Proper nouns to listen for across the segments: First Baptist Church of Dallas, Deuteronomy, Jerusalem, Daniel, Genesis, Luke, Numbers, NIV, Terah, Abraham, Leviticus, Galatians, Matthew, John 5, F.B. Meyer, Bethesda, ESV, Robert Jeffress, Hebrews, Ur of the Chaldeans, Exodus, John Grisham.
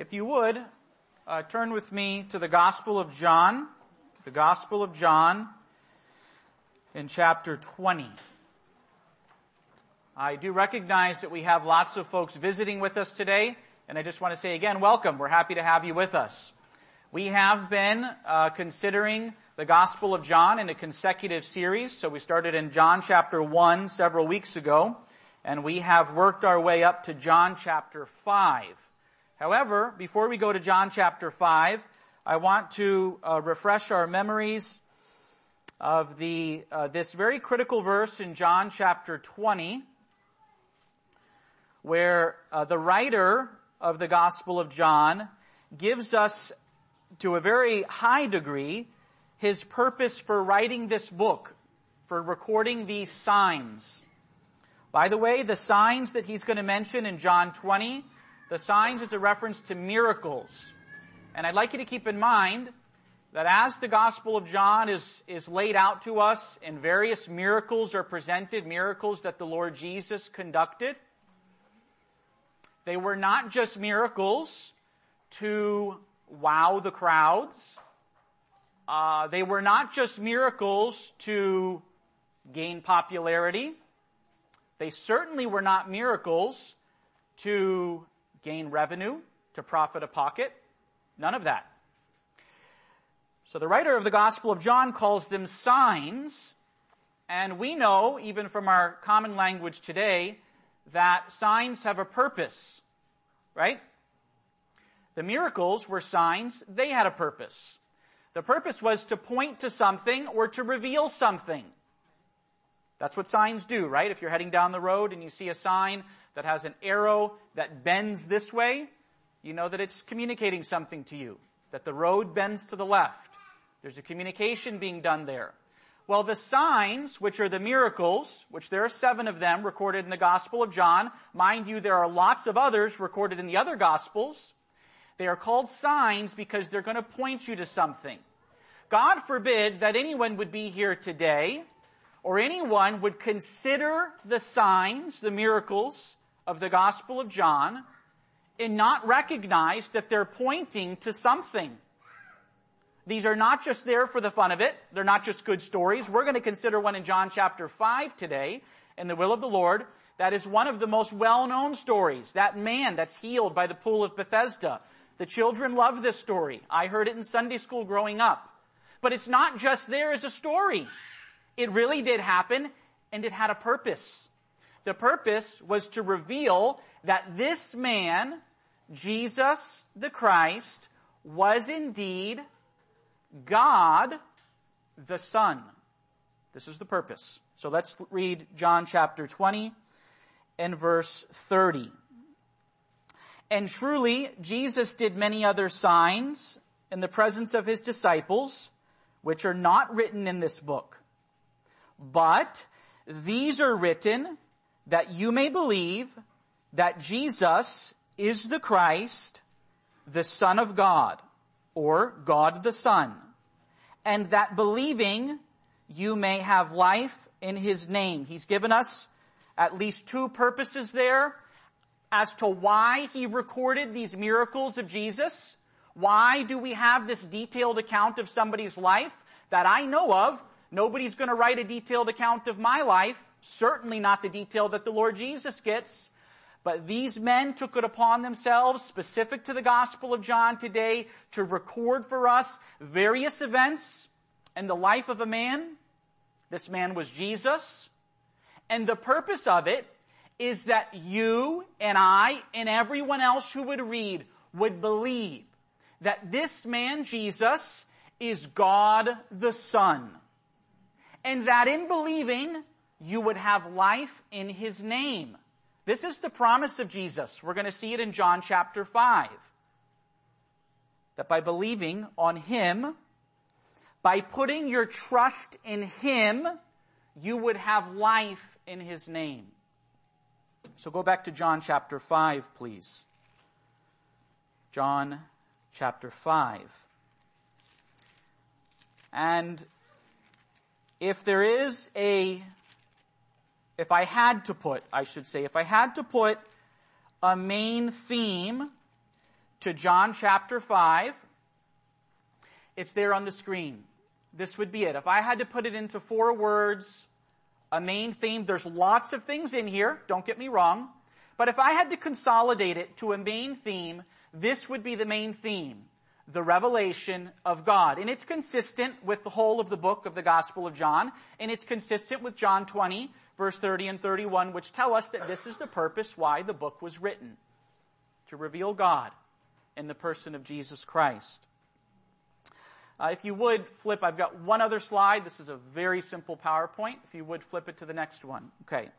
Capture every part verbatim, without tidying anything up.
If you would, uh, turn with me to the Gospel of John, the Gospel of John in chapter twenty. I do recognize that we have lots of folks visiting with us today, and I just want to say again, welcome. We're happy to have you with us. We have been uh, considering the Gospel of John in a consecutive series, so we started in John chapter one several weeks ago, and we have worked our way up to John chapter five. However, before we go to John chapter five, I want to uh, refresh our memories of the uh, this very critical verse in John chapter twenty, where uh, the writer of the Gospel of John gives us, to a very high degree, his purpose for writing this book, for recording these signs. By the way, the signs that he's going to mention in John twenty, the signs is a reference to miracles. And I'd like you to keep in mind that as the Gospel of John is, is laid out to us and various miracles are presented, miracles that the Lord Jesus conducted, they were not just miracles to wow the crowds. Uh, they were not just miracles to gain popularity. They certainly were not miracles to gain revenue, to profit a pocket. None of that. So the writer of the Gospel of John calls them signs, and we know, even from our common language today, that signs have a purpose, right? The miracles were signs, they had a purpose. The purpose was to point to something or to reveal something. That's what signs do, right? If you're heading down the road and you see a sign that has an arrow that bends this way, you know that it's communicating something to you, that the road bends to the left. There's a communication being done there. Well, the signs, which are the miracles, which there are seven of them recorded in the Gospel of John, mind you, there are lots of others recorded in the other Gospels. They are called signs because they're going to point you to something. God forbid that anyone would be here today or anyone would consider the signs, the miracles of the Gospel of John, and not recognize that they're pointing to something. These are not just there for the fun of it. They're not just good stories. We're going to consider one in John chapter five today, in the will of the Lord. That is one of the most well-known stories. That man that's healed by the pool of Bethesda. The children love this story. I heard it in Sunday school growing up. But it's not just there as a story. It really did happen, and it had a purpose. The purpose was to reveal that this man, Jesus the Christ, was indeed God the Son. This is the purpose. So let's read John chapter twenty and verse thirty. And truly, Jesus did many other signs in the presence of his disciples, which are not written in this book. But these are written that you may believe that Jesus is the Christ, the Son of God, or God the Son, and that believing you may have life in his name. He's given us at least two purposes there as to why he recorded these miracles of Jesus. Why do we have this detailed account of somebody's life that I know of? Nobody's going to write a detailed account of my life, certainly not the detail that the Lord Jesus gets. But these men took it upon themselves, specific to the Gospel of John today, to record for us various events in the life of a man. This man was Jesus. And the purpose of it is that you and I and everyone else who would read would believe that this man, Jesus, is God the Son. And that in believing, you would have life in his name. This is the promise of Jesus. We're going to see it in John chapter five. That by believing on him, by putting your trust in him, you would have life in his name. So go back to John chapter five, please. John chapter five. And If there is a, if I had to put, I should say, if I had to put a main theme to John chapter five. It's there on the screen. This would be it. If I had to put it into four words, a main theme, there's lots of things in here, don't get me wrong. But if I had to consolidate it to a main theme, this would be the main theme, the revelation of God. And it's consistent with the whole of the book of the Gospel of John, and it's consistent with John twenty, verse thirty and thirty-one, which tell us that this is the purpose why the book was written, to reveal God in the person of Jesus Christ. Uh, if you would flip, I've got one other slide. This is a very simple PowerPoint. If you would flip it to the next one. Okay.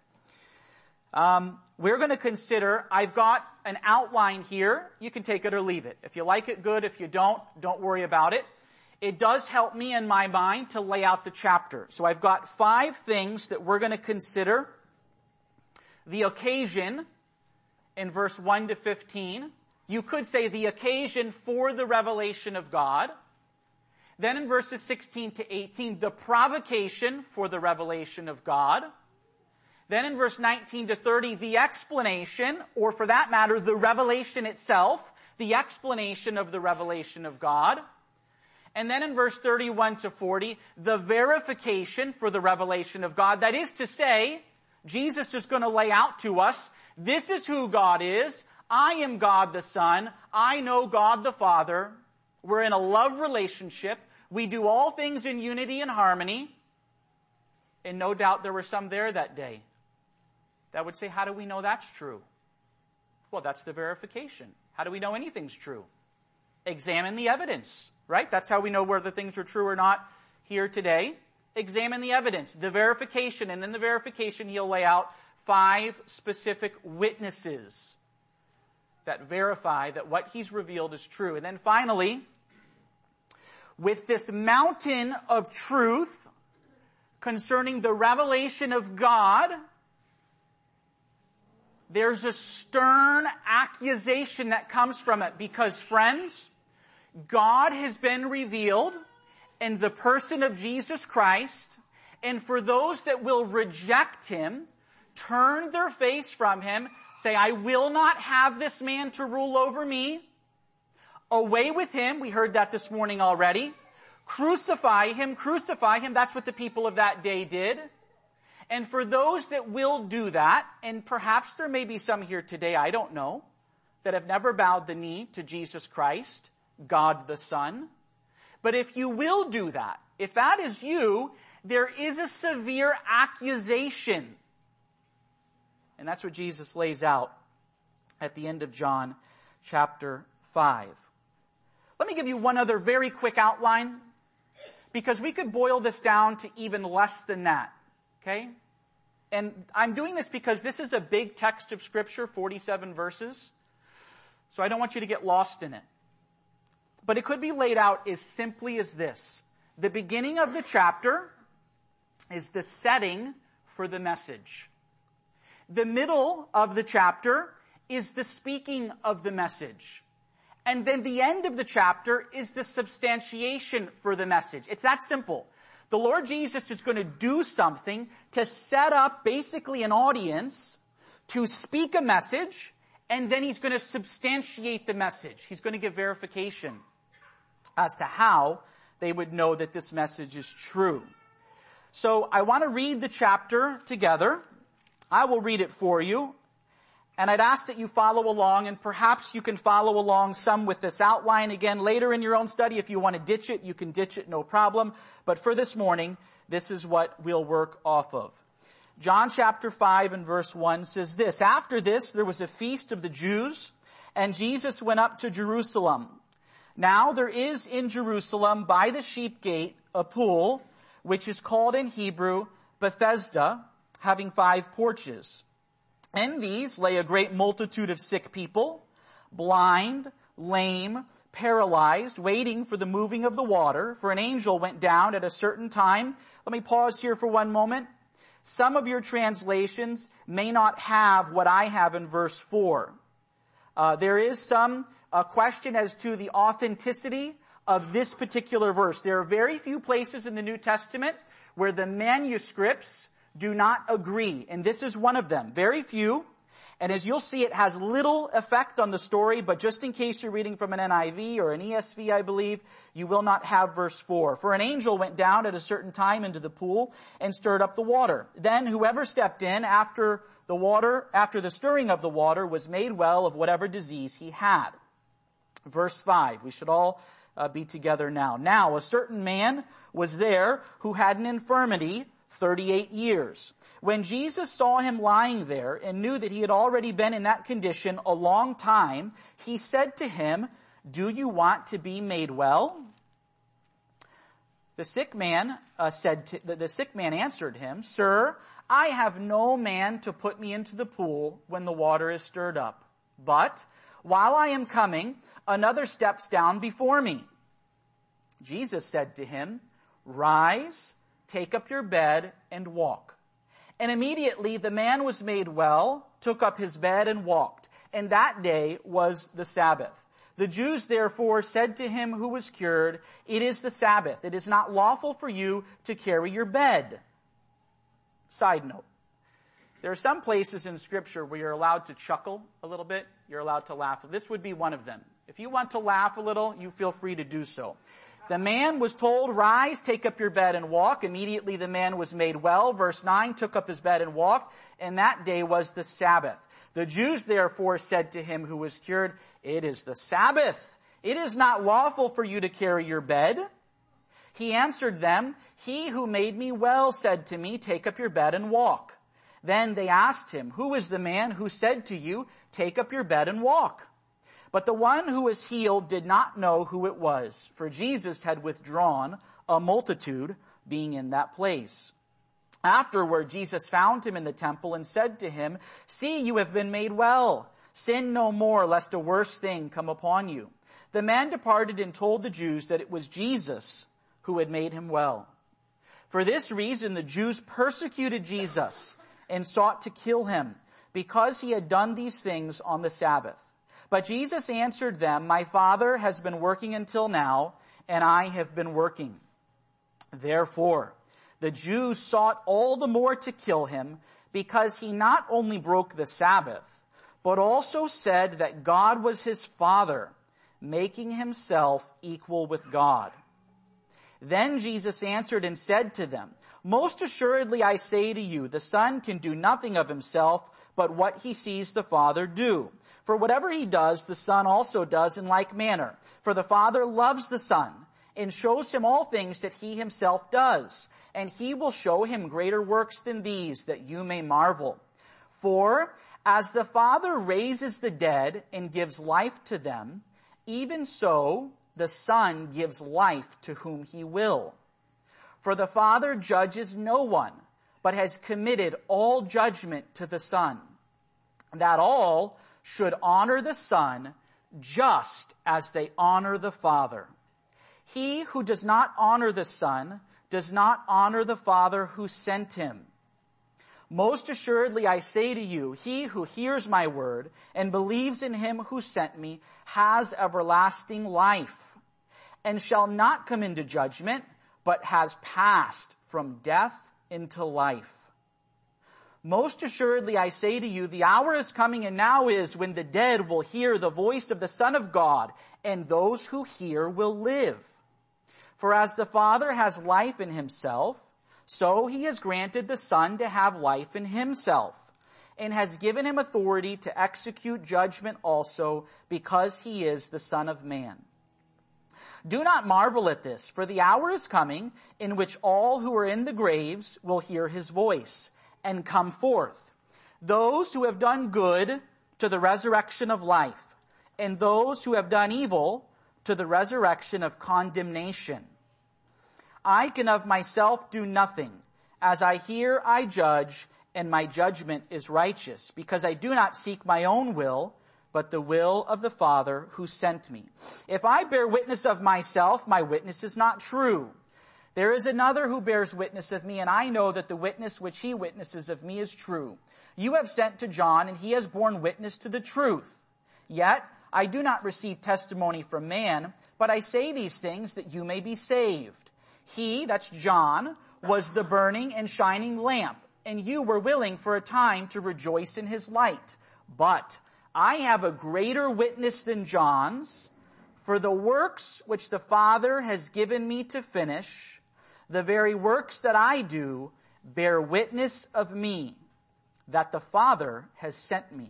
Um, we're going to consider, I've got an outline here. You can take it or leave it. If you like it, good. If you don't, don't worry about it. It does help me in my mind to lay out the chapter. So I've got five things that we're going to consider. The occasion in verse one to fifteen. You could say the occasion for the revelation of God. Then in verses sixteen to eighteen, the provocation for the revelation of God. Then in verse nineteen to thirty, the explanation, or for that matter, the revelation itself, the explanation of the revelation of God. And then in verse thirty-one to forty, the verification for the revelation of God. That is to say, Jesus is going to lay out to us, this is who God is. I am God the Son. I know God the Father. We're in a love relationship. We do all things in unity and harmony. And no doubt there were some there that day that would say, how do we know that's true? Well, that's the verification. How do we know anything's true? Examine the evidence, right? That's how we know whether things are true or not here today. Examine the evidence, the verification, and in the verification he'll lay out five specific witnesses that verify that what he's revealed is true. And then finally, with this mountain of truth concerning the revelation of God, there's a stern accusation that comes from it because, friends, God has been revealed in the person of Jesus Christ, and for those that will reject him, turn their face from him, say, I will not have this man to rule over me. Away with him. We heard that this morning already. Crucify him, crucify him. That's what the people of that day did. And for those that will do that, and perhaps there may be some here today, I don't know, that have never bowed the knee to Jesus Christ, God the Son. But if you will do that, if that is you, there is a severe accusation. And that's what Jesus lays out at the end of John chapter five. Let me give you one other very quick outline, because we could boil this down to even less than that, okay? And I'm doing this because this is a big text of Scripture, forty-seven verses, so I don't want you to get lost in it. But it could be laid out as simply as this. The beginning of the chapter is the setting for the message. The middle of the chapter is the speaking of the message. And then the end of the chapter is the substantiation for the message. It's that simple. The Lord Jesus is going to do something to set up basically an audience to speak a message, and then he's going to substantiate the message. He's going to give verification as to how they would know that this message is true. So I want to read the chapter together. I will read it for you. And I'd ask that you follow along, and perhaps you can follow along some with this outline again later in your own study. If you want to ditch it, you can ditch it, no problem. But for this morning, this is what we'll work off of. John chapter five and verse one says this, After this, there was a feast of the Jews, and Jesus went up to Jerusalem. Now there is in Jerusalem by the sheep gate a pool, which is called in Hebrew Bethesda, having five porches. In these lay a great multitude of sick people, blind, lame, paralyzed, waiting for the moving of the water, for an angel went down at a certain time. Let me pause here for one moment. Some of your translations may not have what I have in verse four. Uh, there is some uh, question as to the authenticity of this particular verse. There are very few places in the New Testament where the manuscripts do not agree, and this is one of them. Very few. And as you'll see, it has little effect on the story, but just in case you're reading from an N I V or an E S V, I believe, you will not have verse four. For an angel went down at a certain time into the pool and stirred up the water. Then whoever stepped in after the water, after the stirring of the water, was made well of whatever disease he had. Verse five, we should all uh, be together now. Now, a certain man was there who had an infirmity thirty-eight years. When Jesus saw him lying there and knew that he had already been in that condition a long time, he said to him, "Do you want to be made well?" The sick man uh, said to, the, the sick man answered him, "Sir, I have no man to put me into the pool when the water is stirred up. But while I am coming, another steps down before me." Jesus said to him, "Rise, take up your bed and walk." And immediately the man was made well, took up his bed and walked. And that day was the Sabbath. The Jews therefore said to him who was cured, "It is the Sabbath. It is not lawful for you to carry your bed." Side note. There are some places in Scripture where you're allowed to chuckle a little bit. You're allowed to laugh. This would be one of them. If you want to laugh a little, you feel free to do so. The man was told, "Rise, take up your bed and walk." Immediately the man was made well. Verse nine, took up his bed and walked. And that day was the Sabbath. The Jews therefore said to him who was cured, "It is the Sabbath. It is not lawful for you to carry your bed." He answered them, "He who made me well said to me, 'Take up your bed and walk.'" Then they asked him, "Who is the man who said to you, 'Take up your bed and walk'?" But the one who was healed did not know who it was, for Jesus had withdrawn, a multitude being in that place. Afterward, Jesus found him in the temple and said to him, "See, you have been made well. Sin no more, lest a worse thing come upon you." The man departed and told the Jews that it was Jesus who had made him well. For this reason, the Jews persecuted Jesus and sought to kill him, because he had done these things on the Sabbath. But Jesus answered them, "My Father has been working until now, and I have been working." Therefore, the Jews sought all the more to kill him, because he not only broke the Sabbath, but also said that God was his Father, making himself equal with God. Then Jesus answered and said to them, "Most assuredly I say to you, the Son can do nothing of himself, but what he sees the Father do. For whatever he does, the Son also does in like manner. For the Father loves the Son and shows him all things that he himself does. And he will show him greater works than these, that you may marvel. For as the Father raises the dead and gives life to them, even so the Son gives life to whom he will. For the Father judges no one, but has committed all judgment to the Son, that all should honor the Son just as they honor the Father. He who does not honor the Son does not honor the Father who sent him. Most assuredly I say to you, he who hears my word and believes in him who sent me has everlasting life, and shall not come into judgment, but has passed from death into life. Most assuredly I say to you, the hour is coming and now is, when the dead will hear the voice of the Son of God, and those who hear will live. For as the Father has life in himself, so he has granted the Son to have life in himself, and has given him authority to execute judgment also, because he is the Son of Man. Do not marvel at this, for the hour is coming in which all who are in the graves will hear his voice and come forth, those who have done good to the resurrection of life, and those who have done evil to the resurrection of condemnation. I can of myself do nothing. As I hear, I judge, and my judgment is righteous, because I do not seek my own will, but the will of the Father who sent me. If I bear witness of myself, my witness is not true. There is another who bears witness of me, and I know that the witness which he witnesses of me is true. You have sent to John, and he has borne witness to the truth. Yet I do not receive testimony from man, but I say these things that you may be saved. He," that's John, "was the burning and shining lamp, and you were willing for a time to rejoice in his light. But I have a greater witness than John's, for the works which the Father has given me to finish, the very works that I do bear witness of me, that the Father has sent me.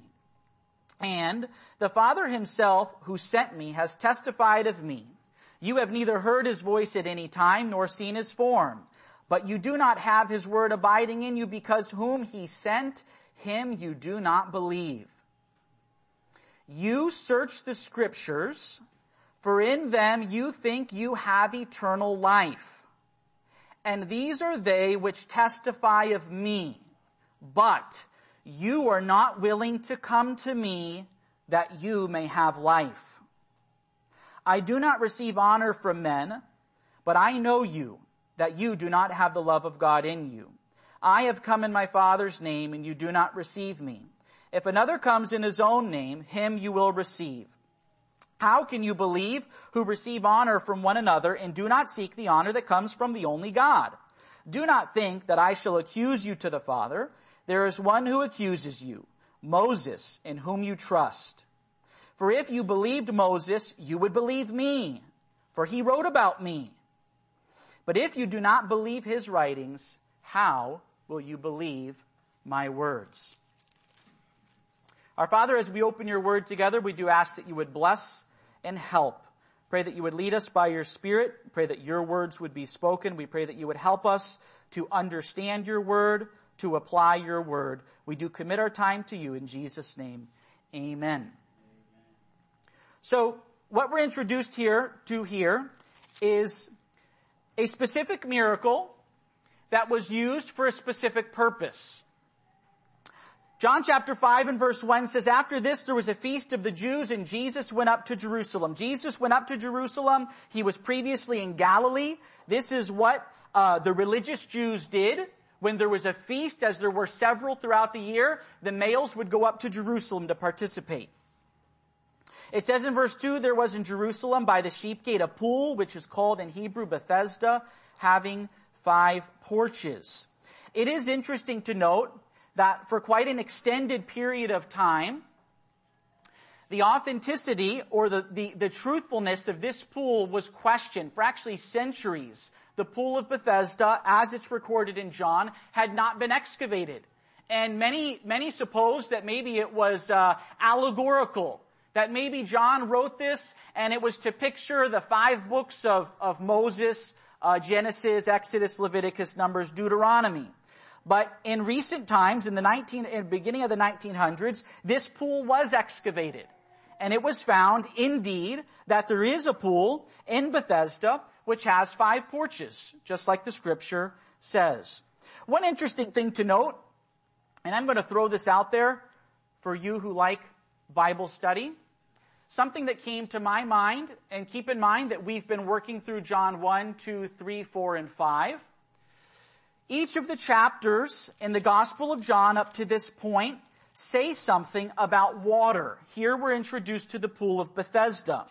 And the Father himself who sent me has testified of me. You have neither heard his voice at any time nor seen his form, but you do not have his word abiding in you, because whom he sent, him you do not believe. You search the scriptures, for in them you think you have eternal life. And these are they which testify of me. But you are not willing to come to me that you may have life. I do not receive honor from men, but I know you, that you do not have the love of God in you. I have come in my Father's name, and you do not receive me. If another comes in his own name, him you will receive. How can you believe who receive honor from one another and do not seek the honor that comes from the only God? Do not think that I shall accuse you to the Father. There is one who accuses you, Moses, in whom you trust. For if you believed Moses, you would believe me, for he wrote about me. But if you do not believe his writings, how will you believe my words? Our Father, as we open your word together, we do ask that you would bless and help. Pray that you would lead us by your Spirit. Pray that your words would be spoken. We pray that you would help us to understand your word, to apply your word. We do commit our time to you in Jesus' name. Amen. So what we're introduced here to here is a specific miracle that was used for a specific purpose. John chapter five and verse one says, after this there was a feast of the Jews, and Jesus went up to Jerusalem. Jesus went up to Jerusalem. He was previously in Galilee. This is what uh, the religious Jews did. When there was a feast, as there were several throughout the year, the males would go up to Jerusalem to participate. It says in verse two, there was in Jerusalem by the sheep gate a pool, which is called in Hebrew Bethesda, having five porches. It is interesting to note that for quite an extended period of time, the authenticity or the, the, the truthfulness of this pool was questioned. For actually centuries, the pool of Bethesda, as it's recorded in John, had not been excavated. And many, many supposed that maybe it was uh, allegorical, that maybe John wrote this and it was to picture the five books of, of Moses, uh, Genesis, Exodus, Leviticus, Numbers, Deuteronomy. But in recent times, in the nineteen, in the beginning of the nineteen hundreds, this pool was excavated. And it was found, indeed, that there is a pool in Bethesda which has five porches, just like the scripture says. One interesting thing to note, and I'm going to throw this out there for you who like Bible study, something that came to my mind, and keep in mind that we've been working through John one, two, three, four, and five. Each of the chapters in the Gospel of John up to this point say something about water. Here we're introduced to the pool of Bethesda.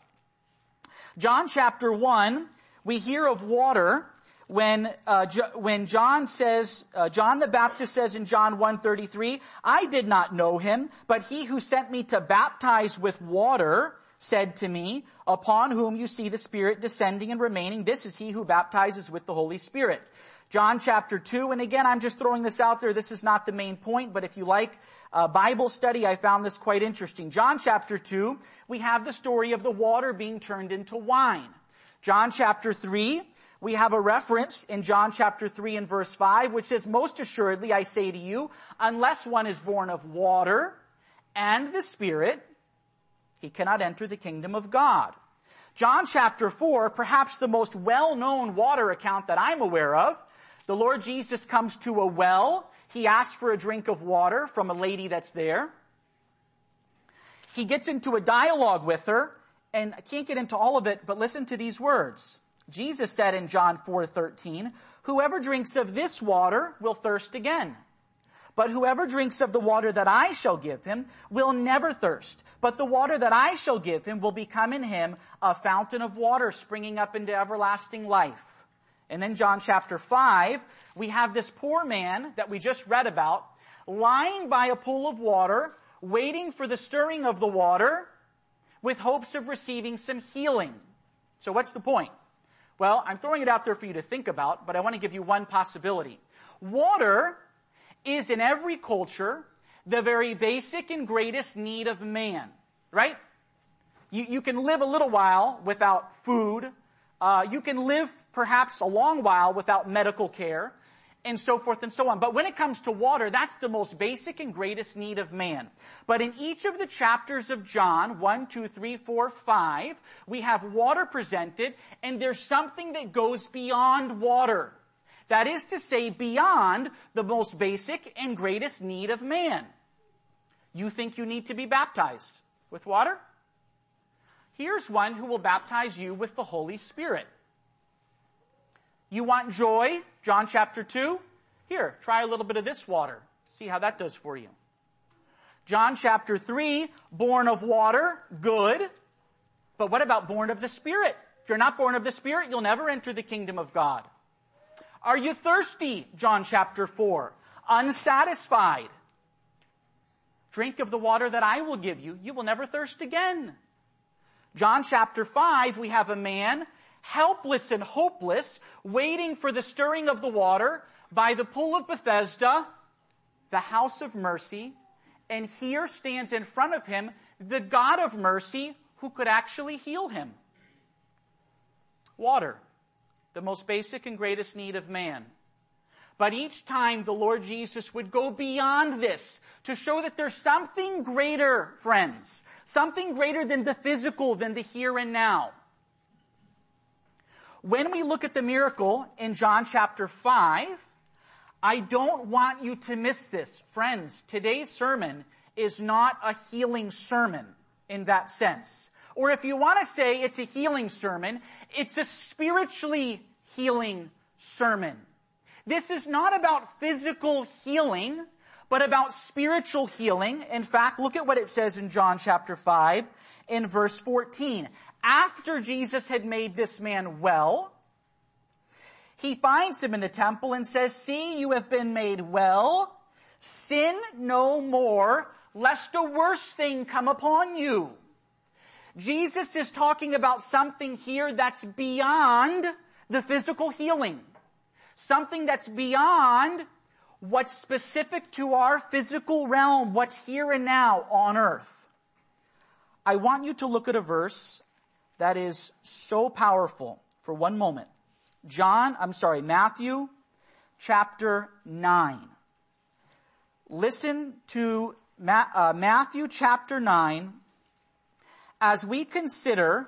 John chapter one, we hear of water when uh, jo- when John says, uh, John the Baptist says in John one thirty-three, I did not know him, but he who sent me to baptize with water said to me, upon whom you see the Spirit descending and remaining, this is he who baptizes with the Holy Spirit. John chapter two, and again, I'm just throwing this out there. This is not the main point, but if you like uh, Bible study, I found this quite interesting. John chapter two, we have the story of the water being turned into wine. John chapter three, we have a reference in John chapter three and verse five, which says, most assuredly, I say to you, unless one is born of water and the Spirit, he cannot enter the kingdom of God. John chapter four, perhaps the most well-known water account that I'm aware of, the Lord Jesus comes to a well. He asks for a drink of water from a lady that's there. He gets into a dialogue with her, and I can't get into all of it, but listen to these words. Jesus said in John four thirteen, whoever drinks of this water will thirst again. But whoever drinks of the water that I shall give him will never thirst. But the water that I shall give him will become in him a fountain of water springing up into everlasting life. And then John chapter five, we have this poor man that we just read about lying by a pool of water waiting for the stirring of the water with hopes of receiving some healing. So what's the point? Well, I'm throwing it out there for you to think about, but I want to give you one possibility. Water is in every culture the very basic and greatest need of man, right? You, you can live a little while without food. Uh, you can live perhaps a long while without medical care, and so forth and so on. But when it comes to water, that's the most basic and greatest need of man. But in each of the chapters of John, one, two, three, four, five, we have water presented, and there's something that goes beyond water. That is to say, beyond the most basic and greatest need of man. You think you need to be baptized with water? Here's one who will baptize you with the Holy Spirit. You want joy? John chapter two? Here, try a little bit of this water. See how that does for you. John chapter three, born of water, good. But what about born of the Spirit? If you're not born of the Spirit, you'll never enter the kingdom of God. Are you thirsty? John chapter four. Unsatisfied. Drink of the water that I will give you. You will never thirst again. John chapter five, we have a man helpless and hopeless, waiting for the stirring of the water by the pool of Bethesda, the house of mercy, and here stands in front of him the God of mercy who could actually heal him. Water, the most basic and greatest need of man. But each time the Lord Jesus would go beyond this to show that there's something greater, friends, something greater than the physical, than the here and now. When we look at the miracle in John chapter five, I don't want you to miss this. Friends, today's sermon is not a healing sermon in that sense. Or if you want to say it's a healing sermon, it's a spiritually healing sermon. This is not about physical healing, but about spiritual healing. In fact, look at what it says in John chapter five in verse fourteen. After Jesus had made this man well, he finds him in the temple and says, "See, you have been made well. Sin no more, lest a worse thing come upon you." Jesus is talking about something here that's beyond the physical healing. Something that's beyond what's specific to our physical realm, what's here and now on earth. I want you to look at a verse that is so powerful for one moment. John, I'm sorry, Matthew chapter nine. Listen to Ma- uh, Matthew chapter nine as we consider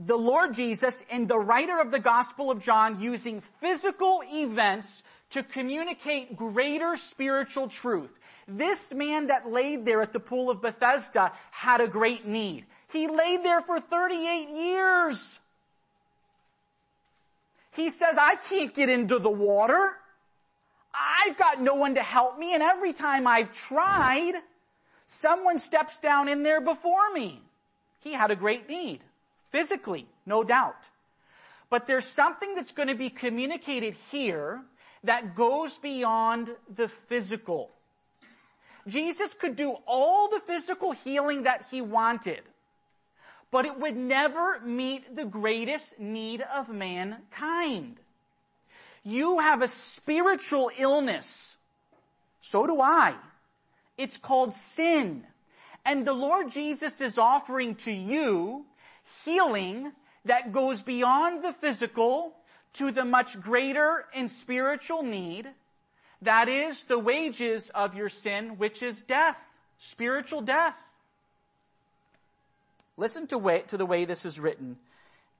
the Lord Jesus and the writer of the Gospel of John using physical events to communicate greater spiritual truth. This man that laid there at the pool of Bethesda had a great need. He laid there for thirty-eight years. He says, I can't get into the water. I've got no one to help me, and every time I've tried, someone steps down in there before me. He had a great need, physically, no doubt. But there's something that's going to be communicated here that goes beyond the physical. Jesus could do all the physical healing that he wanted, but it would never meet the greatest need of mankind. You have a spiritual illness. So do I. It's called sin. And the Lord Jesus is offering to you healing that goes beyond the physical to the much greater and spiritual need. That is the wages of your sin, which is death, spiritual death. Listen to, way, to the way this is written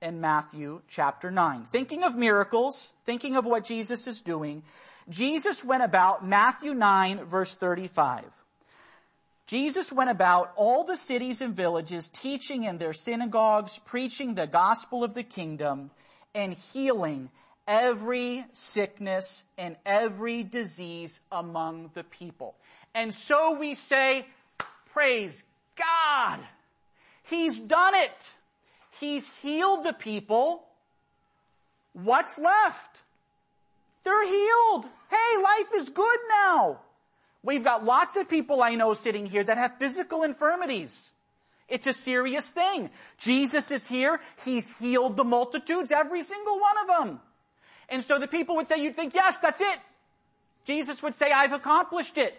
in Matthew chapter nine. Thinking of miracles, thinking of what Jesus is doing, Jesus went about, Matthew nine, verse thirty-five. Jesus went about all the cities and villages, teaching in their synagogues, preaching the gospel of the kingdom, and healing every sickness and every disease among the people. And so we say, praise God. He's done it. He's healed the people. What's left? They're healed. Hey, life is good now. We've got lots of people I know sitting here that have physical infirmities. It's a serious thing. Jesus is here. He's healed the multitudes, every single one of them. And so the people would say, you'd think, yes, that's it. Jesus would say, I've accomplished it.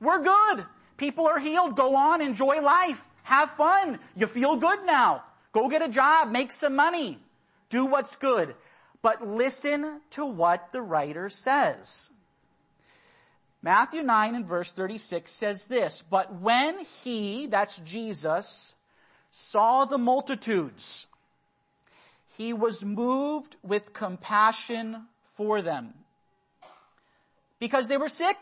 We're good. People are healed. Go on, enjoy life. Have fun. You feel good now. Go get a job. Make some money. Do what's good. But listen to what the writer says. Matthew nine and verse thirty-six says this, but when he, that's Jesus, saw the multitudes, he was moved with compassion for them. Because they were sick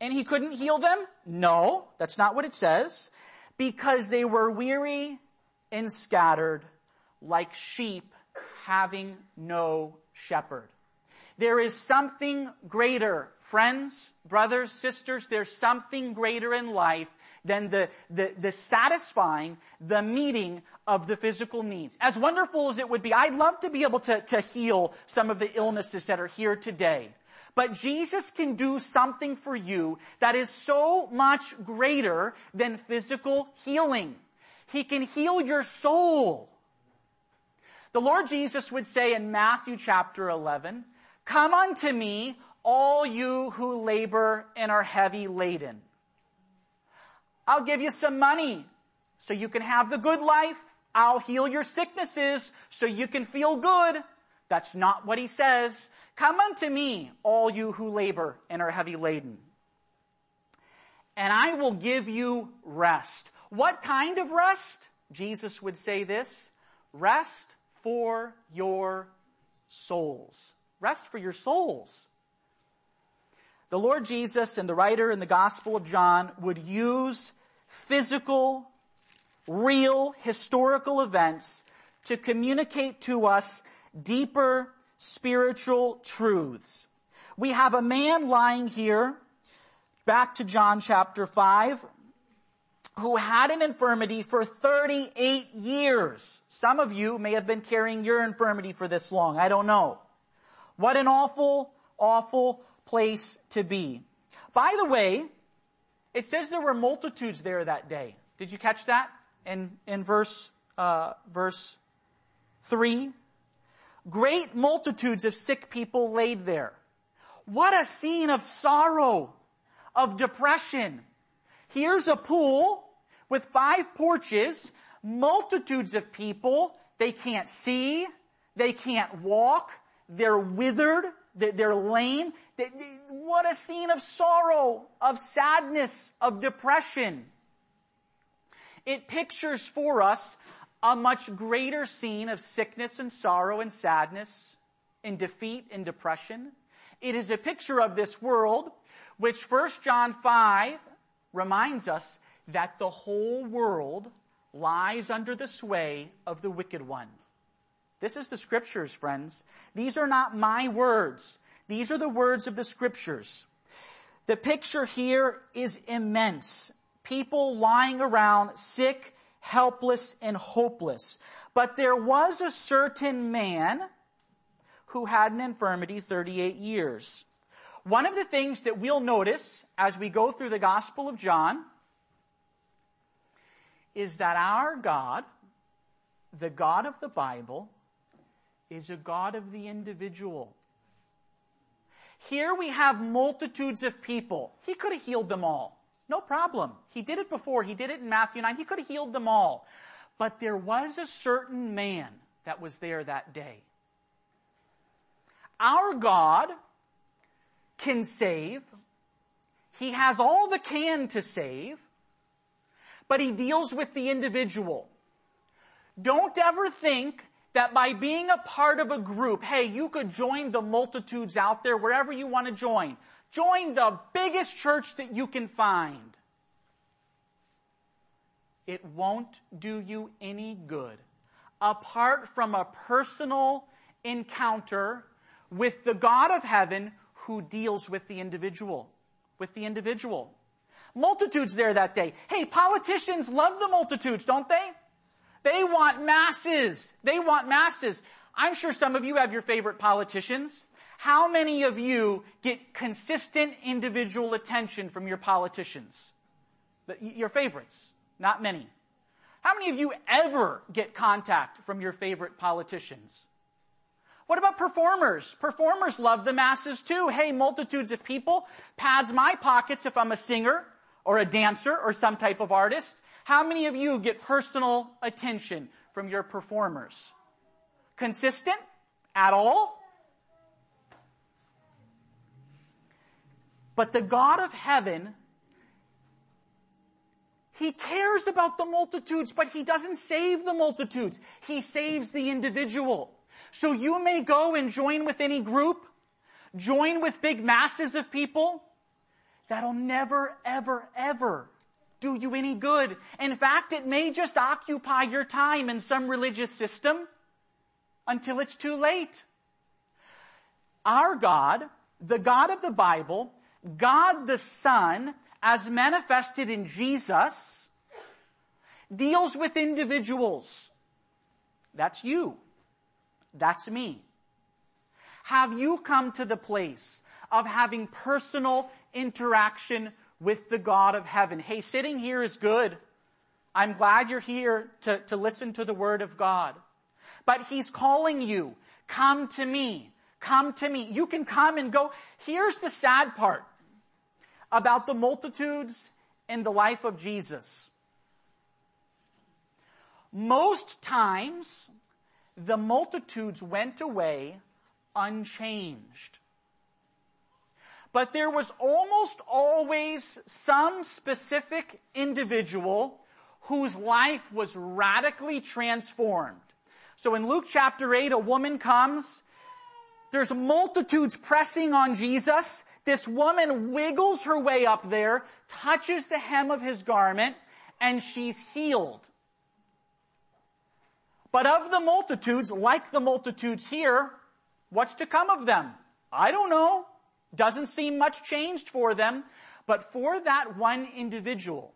and he couldn't heal them? No, that's not what it says. Because they were weary and scattered like sheep having no shepherd. There is something greater, friends, brothers, sisters, there's something greater in life than the, the, the satisfying, the meeting of the physical needs. As wonderful as it would be, I'd love to be able to, to heal some of the illnesses that are here today. But Jesus can do something for you that is so much greater than physical healing. He can heal your soul. The Lord Jesus would say in Matthew chapter eleven, come unto me, all you who labor and are heavy laden. I'll give you some money so you can have the good life. I'll heal your sicknesses so you can feel good. That's not what he says. Come unto me, all you who labor and are heavy laden, and I will give you rest. What kind of rest? Jesus would say this, rest for your souls. Rest for your souls. The Lord Jesus and the writer in the Gospel of John would use physical, real, historical events to communicate to us deeper spiritual truths. We have a man lying here, back to John chapter five, who had an infirmity for thirty-eight years. Some of you may have been carrying your infirmity for this long. I don't know. What an awful, awful place to be. By the way, it says there were multitudes there that day. Did you catch that? In, in verse, uh, verse three. Great multitudes of sick people laid there. What a scene of sorrow, of depression. Here's a pool with five porches, multitudes of people. They can't see. They can't walk. They're withered, they're lame. What a scene of sorrow, of sadness, of depression. It pictures for us a much greater scene of sickness and sorrow and sadness and defeat and depression. It is a picture of this world, which First John five reminds us that the whole world lies under the sway of the wicked one. This is the scriptures, friends. These are not my words. These are the words of the scriptures. The picture here is immense. People lying around sick, helpless, and hopeless. But there was a certain man who had an infirmity thirty-eight years. One of the things that we'll notice as we go through the Gospel of John is that our God, the God of the Bible, is a God of the individual. Here we have multitudes of people. He could have healed them all. No problem. He did it before. He did it in Matthew nine. He could have healed them all. But there was a certain man that was there that day. Our God can save. He has all the can to save. But he deals with the individual. Don't ever think that by being a part of a group, hey, you could join the multitudes out there wherever you want to join. Join the biggest church that you can find. It won't do you any good apart from a personal encounter with the God of heaven who deals with the individual, with the individual. Multitudes there that day. Hey, politicians love the multitudes, don't they? They want masses. They want masses. I'm sure some of you have your favorite politicians. How many of you get consistent individual attention from your politicians? Your favorites. Not many. How many of you ever get contact from your favorite politicians? What about performers? Performers love the masses too. Hey, multitudes of people pads my pockets if I'm a singer or a dancer or some type of artist. How many of you get personal attention from your performers? Consistent? At all? But the God of heaven, He cares about the multitudes, but He doesn't save the multitudes. He saves the individual. So you may go and join with any group, join with big masses of people. That'll never, ever, ever do you any good. In fact, it may just occupy your time in some religious system until it's too late. Our God, the God of the Bible, God the Son, as manifested in Jesus, deals with individuals. That's you. That's me. Have you come to the place of having personal interaction with the God of heaven? Hey, sitting here is good. I'm glad you're here to, to listen to the word of God. But He's calling you. Come to me. Come to me. You can come and go. Here's the sad part about the multitudes in the life of Jesus. Most times, the multitudes went away unchanged. But there was almost always some specific individual whose life was radically transformed. So in Luke chapter eight, a woman comes. There's multitudes pressing on Jesus. This woman wiggles her way up there, touches the hem of His garment, and she's healed. But of the multitudes, like the multitudes here, what's to come of them? I don't know. Doesn't seem much changed for them. But for that one individual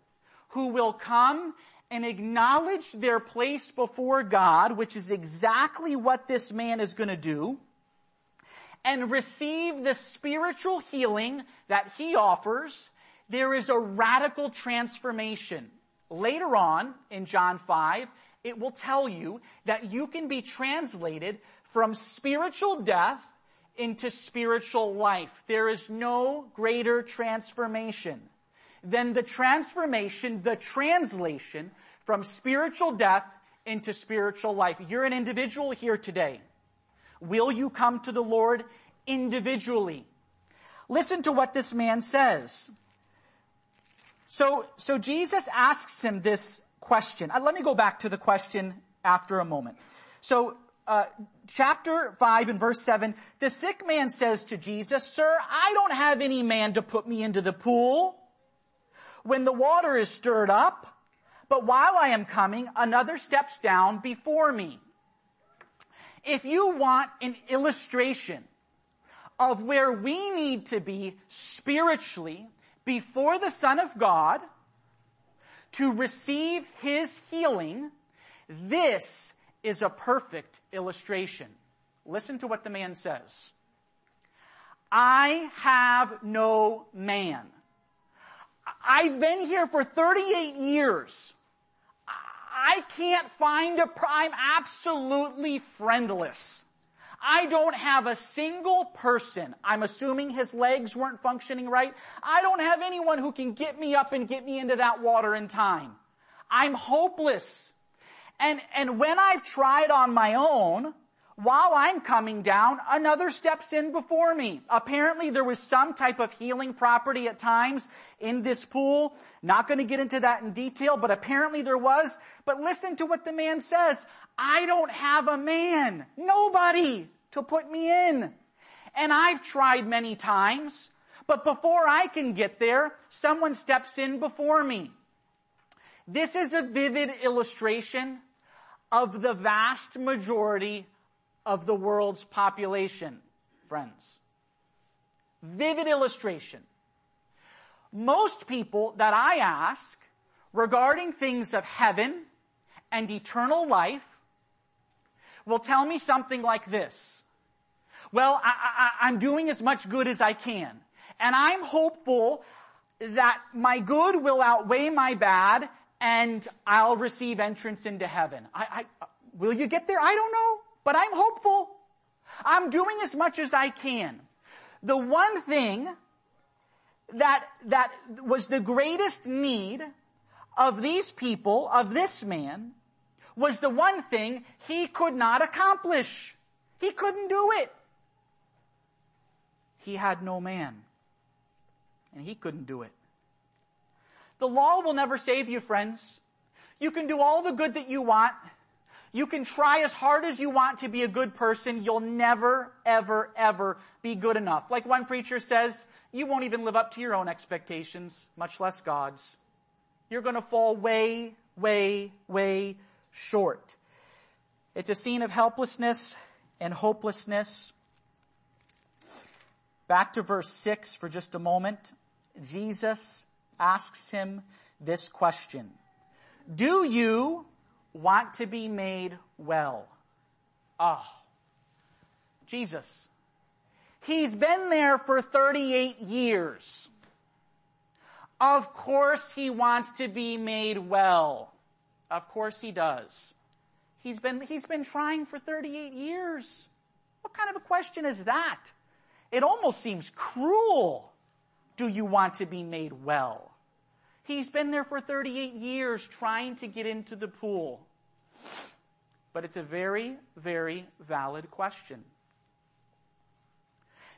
who will come and acknowledge their place before God, which is exactly what this man is going to do, and receive the spiritual healing that he offers, there is a radical transformation. Later on, in John five, it will tell you that you can be translated from spiritual death into spiritual life. There is no greater transformation than the transformation, the translation from spiritual death into spiritual life. You're an individual here today. Will you come to the Lord individually? Listen to what this man says. So, so Jesus asks him this question. Uh, let me go back to the question after a moment. So, uh, chapter five and verse seven, the sick man says to Jesus, "Sir, I don't have any man to put me into the pool when the water is stirred up, but while I am coming, another steps down before me." If you want an illustration of where we need to be spiritually before the Son of God to receive His healing, this is a perfect illustration. Listen to what the man says. "I have no man. I've been here for thirty-eight years. I can't find a prime, absolutely friendless. I don't have a single person." I'm assuming his legs weren't functioning right. "I don't have anyone who can get me up and get me into that water in time. I'm hopeless. And, and when I've tried on my own, while I'm coming down, another steps in before me." Apparently there was some type of healing property at times in this pool. Not going to get into that in detail, but apparently there was. But listen to what the man says. "I don't have a man, nobody to put me in. And I've tried many times, but before I can get there, someone steps in before me." This is a vivid illustration of the vast majority of the world's population, friends. Vivid illustration. Most people that I ask regarding things of heaven and eternal life will tell me something like this. well, I, I, I'm doing as much good as I can. And I'm hopeful that my good will outweigh my bad and I'll receive entrance into heaven. I, I, will you get there? I don't know, but I'm hopeful. I'm doing as much as I can. The one thing that, that was the greatest need of these people, of this man, was the one thing he could not accomplish. He couldn't do it. He had no man. And he couldn't do it. The law will never save you, friends. You can do all the good that you want. You can try as hard as you want to be a good person. You'll never, ever, ever be good enough. Like one preacher says, you won't even live up to your own expectations, much less God's. You're going to fall way, way, way short. It's a scene of helplessness and hopelessness. Back to verse six for just a moment. Jesus asks him this question. Do you want to be made well? Ah, oh, Jesus. He's been there for thirty-eight years. Of course he wants to be made well. Of course he does. He's been, he's been trying for thirty-eight years. What kind of a question is that? It almost seems cruel. Do you want to be made well? He's been there for thirty-eight years trying to get into the pool. But it's a very, very valid question.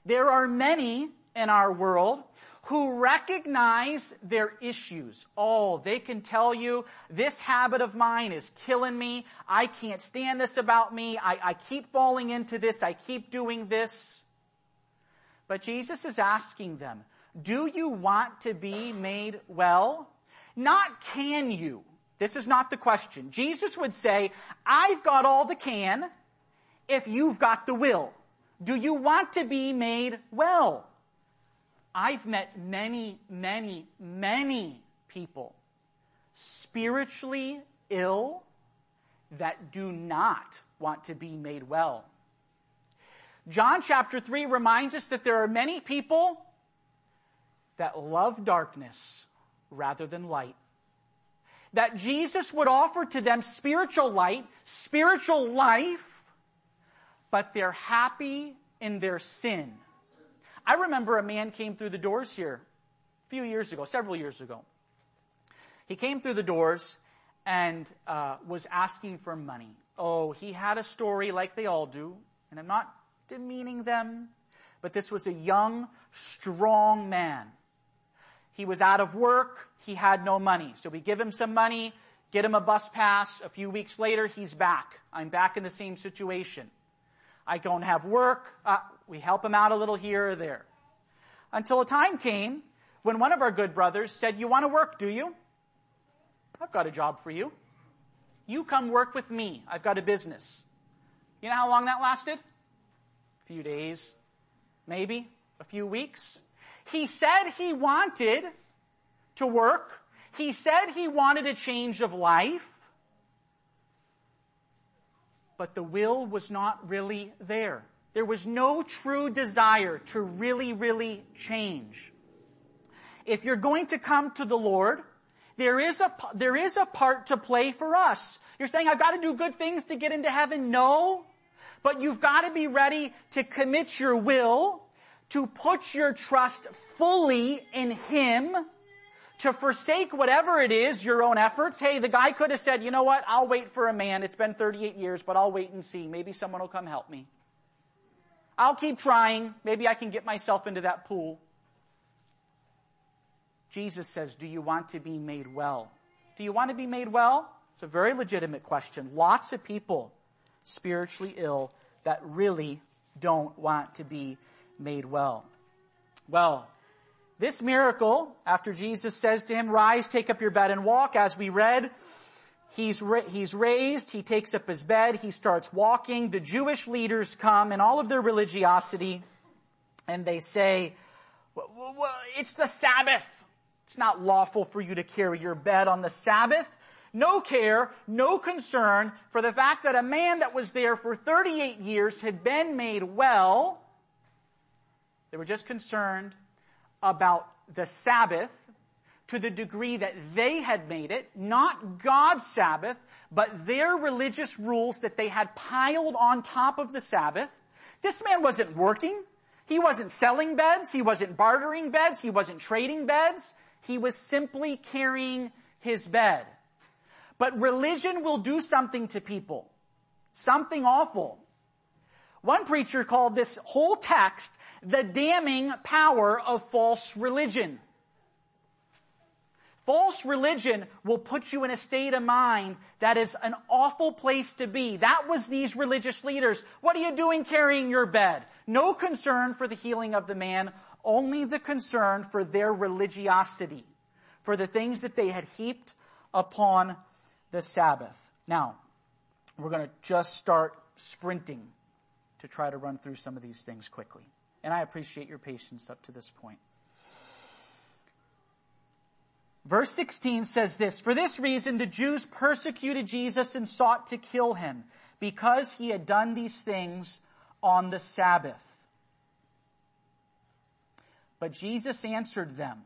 There are many in our world who recognize their issues. Oh, they can tell you, this habit of mine is killing me. I can't stand this about me. I, I keep falling into this. I keep doing this. But Jesus is asking them, do you want to be made well? Not can you. This is not the question. Jesus would say, I've got all the can if you've got the will. Do you want to be made well? I've met many, many, many people spiritually ill that do not want to be made well. John chapter three reminds us that there are many people that love darkness rather than light. That Jesus would offer to them spiritual light, spiritual life, but they're happy in their sin. I remember a man came through the doors here a few years ago, several years ago. He came through the doors and uh, was asking for money. Oh, he had a story like they all do, and I'm not demeaning them, but this was a young, strong man. He was out of work. He had no money. So we give him some money, get him a bus pass. A few weeks later, he's back. I'm back in the same situation. I don't have work. Uh, we help him out a little here or there. Until a time came when one of our good brothers said, you want to work, do you? I've got a job for you. You come work with me. I've got a business. You know how long that lasted? A few days, maybe a few weeks. He said he wanted to work. He said he wanted a change of life. But the will was not really there. There was no true desire to really, really change. If you're going to come to the Lord, there is a, there is a part to play for us. You're saying, I've got to do good things to get into heaven. No, but you've got to be ready to commit your will, to put your trust fully in Him, to forsake whatever it is, your own efforts. Hey, the guy could have said, you know what, I'll wait for a man. It's been thirty-eight years, but I'll wait and see. Maybe someone will come help me. I'll keep trying. Maybe I can get myself into that pool. Jesus says, do you want to be made well? Do you want to be made well? It's a very legitimate question. Lots of people spiritually ill that really don't want to be made well. Well, this miracle, after Jesus says to him, rise, take up your bed and walk, as we read, he's, ra- he's raised, he takes up his bed, he starts walking. The Jewish leaders come in all of their religiosity and they say, well, well, it's the Sabbath. It's not lawful for you to carry your bed on the Sabbath. No care, no concern for the fact that a man that was there for thirty-eight years had been made well, They were just concerned about the Sabbath to the degree that they had made it, not God's Sabbath, but their religious rules that they had piled on top of the Sabbath. This man wasn't working. He wasn't selling beds. He wasn't bartering beds. He wasn't trading beds. He was simply carrying his bed. But religion will do something to people. Something awful. One preacher called this whole text the damning power of false religion. False religion will put you in a state of mind that is an awful place to be. That was these religious leaders. What are you doing carrying your bed? No concern for the healing of the man, only the concern for their religiosity, for the things that they had heaped upon the Sabbath. Now, we're going to just start sprinting to try to run through some of these things quickly. And I appreciate your patience up to this point. Verse sixteen says this, "For this reason the Jews persecuted Jesus and sought to kill him, because he had done these things on the Sabbath. But Jesus answered them."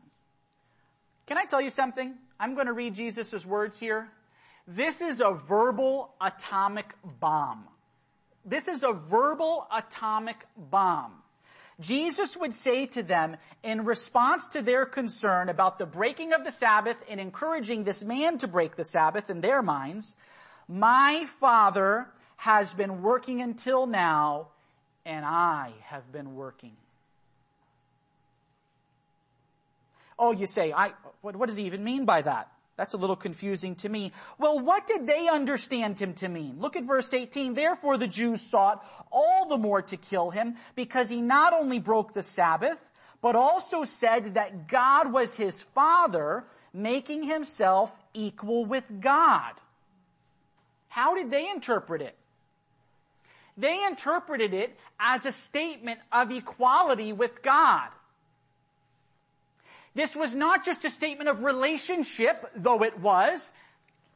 Can I tell you something? I'm going to read Jesus' words here. This is a verbal atomic bomb. This is a verbal atomic bomb. Jesus would say to them, in response to their concern about the breaking of the Sabbath and encouraging this man to break the Sabbath in their minds, "My Father has been working until now, and I have been working." Oh, you say, I, what, what does he even mean by that? That's a little confusing to me. Well, what did they understand him to mean? Look at verse eighteen. "Therefore the Jews sought all the more to kill him, because he not only broke the Sabbath, but also said that God was his Father, making himself equal with God." How did they interpret it? They interpreted it as a statement of equality with God. This was not just a statement of relationship, though it was.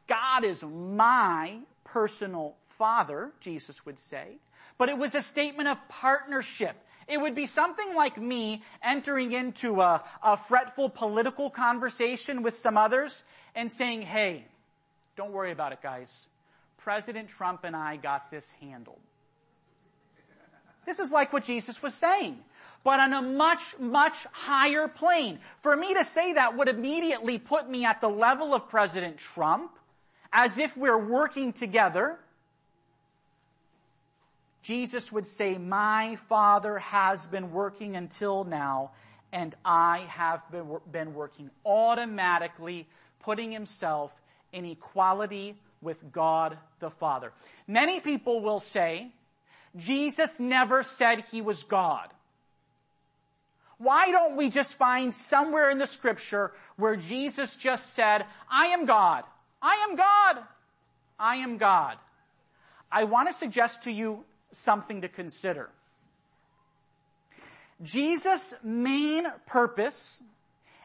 God is my personal Father, Jesus would say. But it was a statement of partnership. It would be something like me entering into a, a fretful political conversation with some others and saying, "Hey, don't worry about it, guys. President Trump and I got this handled." This is like what Jesus was saying, but on a much, much higher plane. For me to say that would immediately put me at the level of President Trump, as if we're working together. Jesus would say, "My Father has been working until now, and I have been, been working," automatically putting himself in equality with God the Father. Many people will say, "Jesus never said he was God." Why don't we just find somewhere in the scripture where Jesus just said, "I am God. I am God. I am God." I want to suggest to you something to consider. Jesus' main purpose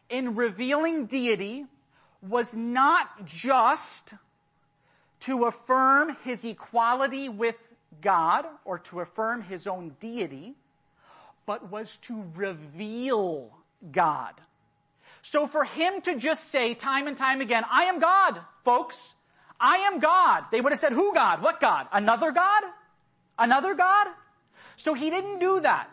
in revealing deity was not just to affirm his equality with God or to affirm his own deity, but was to reveal God. So for him to just say time and time again, "I am God, folks. I am God." They would have said, "Who God? What God? Another God? Another God?" So he didn't do that.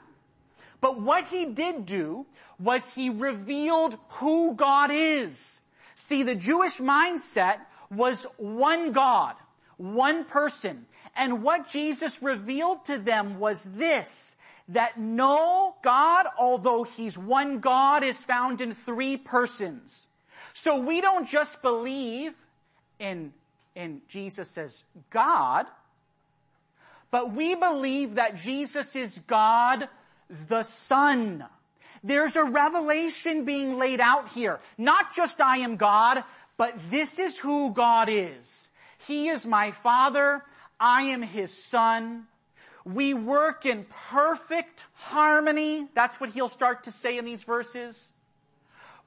But what he did do was he revealed who God is. See, the Jewish mindset was one God, one person. And what Jesus revealed to them was this, that no God, although he's one God, is found in three persons. So we don't just believe in, in Jesus as God, but we believe that Jesus is God the Son. There's a revelation being laid out here. Not just "I am God," but this is who God is. He is my Father. I am his Son. We work in perfect harmony. That's what he'll start to say in these verses.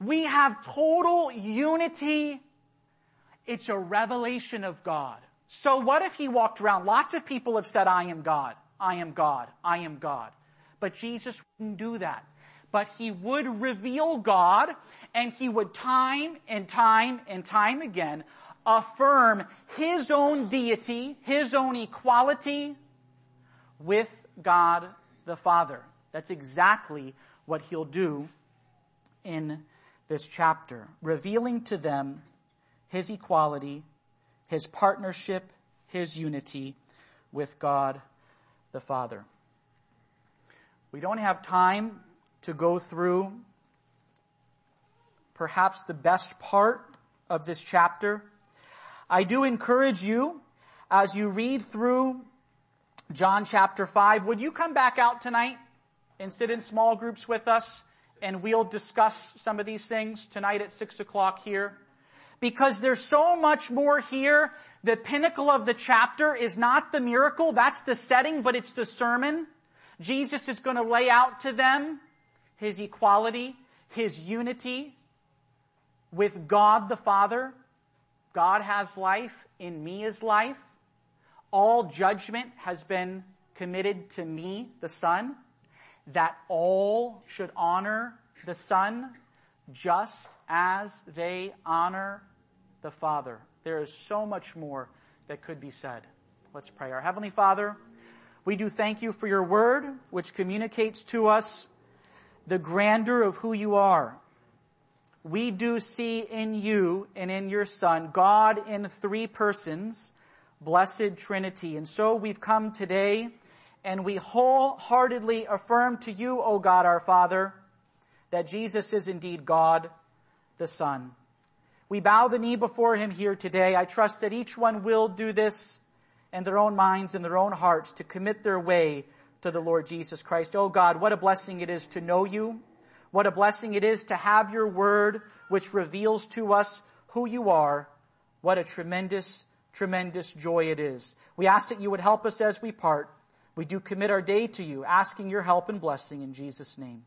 We have total unity. It's a revelation of God. So what if he walked around? Lots of people have said, "I am God. I am God. I am God." But Jesus wouldn't do that. but he would reveal God, and he would time and time and time again affirm his own deity, his own equality with God the Father. That's exactly what he'll do in this chapter, revealing to them his equality, his partnership, his unity with God the Father. We don't have time to go through perhaps the best part of this chapter. I do encourage you, as you read through John chapter five, would you come back out tonight and sit in small groups with us, and we'll discuss some of these things tonight at six o'clock here? Because there's so much more here. The pinnacle of the chapter is not the miracle, that's the setting, but it's the sermon. Jesus is going to lay out to them his equality, his unity with God the Father. God has life, in me is life. All judgment has been committed to me, the Son, that all should honor the Son just as they honor the Father. There is so much more that could be said. Let's pray. Our Heavenly Father, we do thank you for your word, which communicates to us the grandeur of who you are. We do see in you and in your Son, God in three persons, blessed Trinity. And so we've come today and we wholeheartedly affirm to you, O God our Father, that Jesus is indeed God the Son. We bow the knee before him here today. I trust that each one will do this in their own minds and their own hearts, to commit their way to the Lord Jesus Christ. Oh God, what a blessing it is to know you. What a blessing it is to have your word, which reveals to us who you are. What a tremendous, tremendous joy it is. We ask that you would help us as we part. We do commit our day to you, asking your help and blessing in Jesus' name.